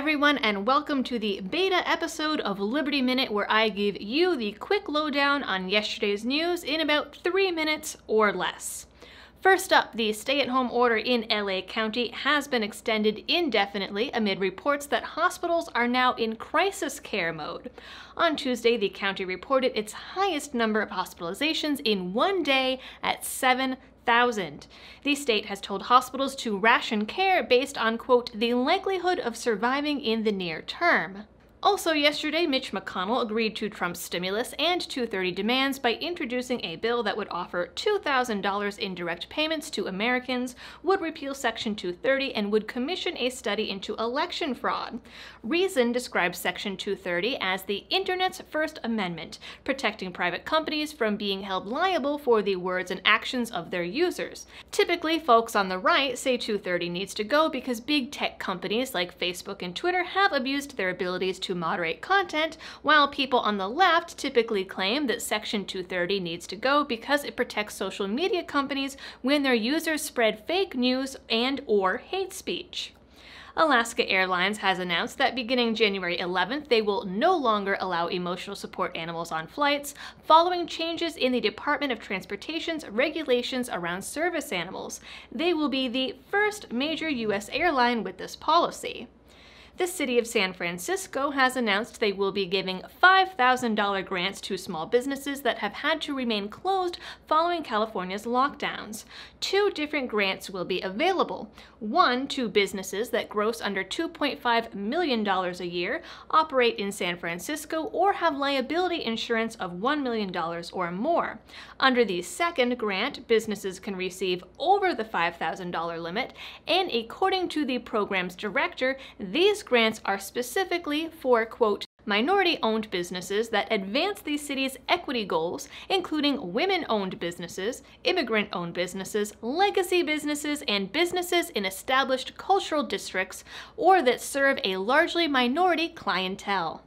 everyone, and welcome to the beta episode of Liberty Minute, where I give you the quick lowdown on yesterday's news in about 3 minutes or less. First up, the stay-at-home order in LA County has been extended indefinitely amid reports that hospitals are now in crisis care mode. On Tuesday, the county reported its highest number of hospitalizations in one day at 7,000. The state has told hospitals to ration care based on, quote, the likelihood of surviving in the near term. Also yesterday, Mitch McConnell agreed to Trump's stimulus and 230 demands by introducing a bill that would offer $2,000 in direct payments to Americans, would repeal Section 230, and would commission a study into election fraud. Reason describes Section 230 as the Internet's First Amendment, protecting private companies from being held liable for the words and actions of their users. Typically, folks on the right say 230 needs to go because big tech companies like Facebook and Twitter have abused their abilities to moderate content, while people on the left typically claim that Section 230 needs to go because it protects social media companies when their users spread fake news and/or hate speech. Alaska Airlines has announced that beginning January 11th, they will no longer allow emotional support animals on flights, following changes in the Department of Transportation's regulations around service animals. They will be the first major U.S. airline with this policy. The city of San Francisco has announced they will be giving $5,000 grants to small businesses that have had to remain closed following California's lockdowns. Two different grants will be available. One to businesses that gross under $2.5 million a year, operate in San Francisco, or have liability insurance of $1 million or more. Under the second grant, businesses can receive over the $5,000 limit, and according to the program's director, these grants are specifically for, quote, minority-owned businesses that advance the city's equity goals, including women-owned businesses, immigrant-owned businesses, legacy businesses, and businesses in established cultural districts, or that serve a largely minority clientele.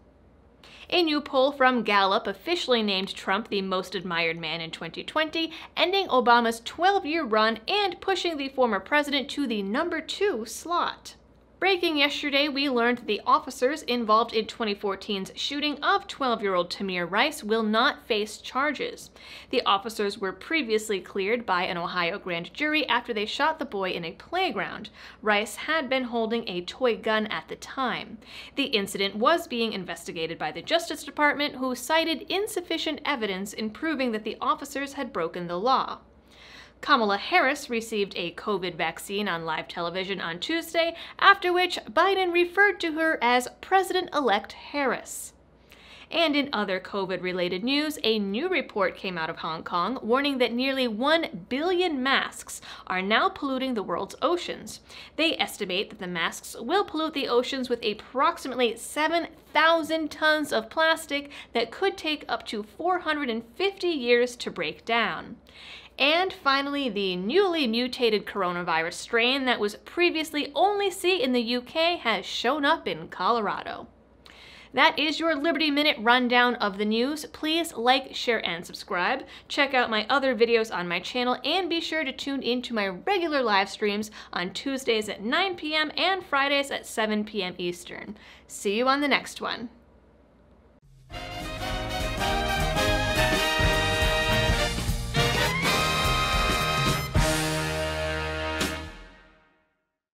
A new poll from Gallup officially named Trump the most admired man in 2020, ending Obama's 12-year run and pushing the former president to the #2 slot. Breaking yesterday, we learned the officers involved in 2014's shooting of 12-year-old Tamir Rice will not face charges. The officers were previously cleared by an Ohio grand jury after they shot the boy in a playground. Rice had been holding a toy gun at the time. The incident was being investigated by the Justice Department, who cited insufficient evidence in proving that the officers had broken the law. Kamala Harris received a COVID vaccine on live television on Tuesday, after which Biden referred to her as President-elect Harris. And in other COVID-related news, a new report came out of Hong Kong warning that nearly 1 billion masks are now polluting the world's oceans. They estimate that the masks will pollute the oceans with approximately 7,000 tons of plastic that could take up to 450 years to break down. And finally, the newly mutated coronavirus strain that was previously only seen in the UK has shown up in Colorado. That is your Liberty Minute rundown of the news. Please like, share, and subscribe. Check out my other videos on my channel, and be sure to tune in to my regular live streams on Tuesdays at 9 p.m. and Fridays at 7 p.m. Eastern. See you on the next one.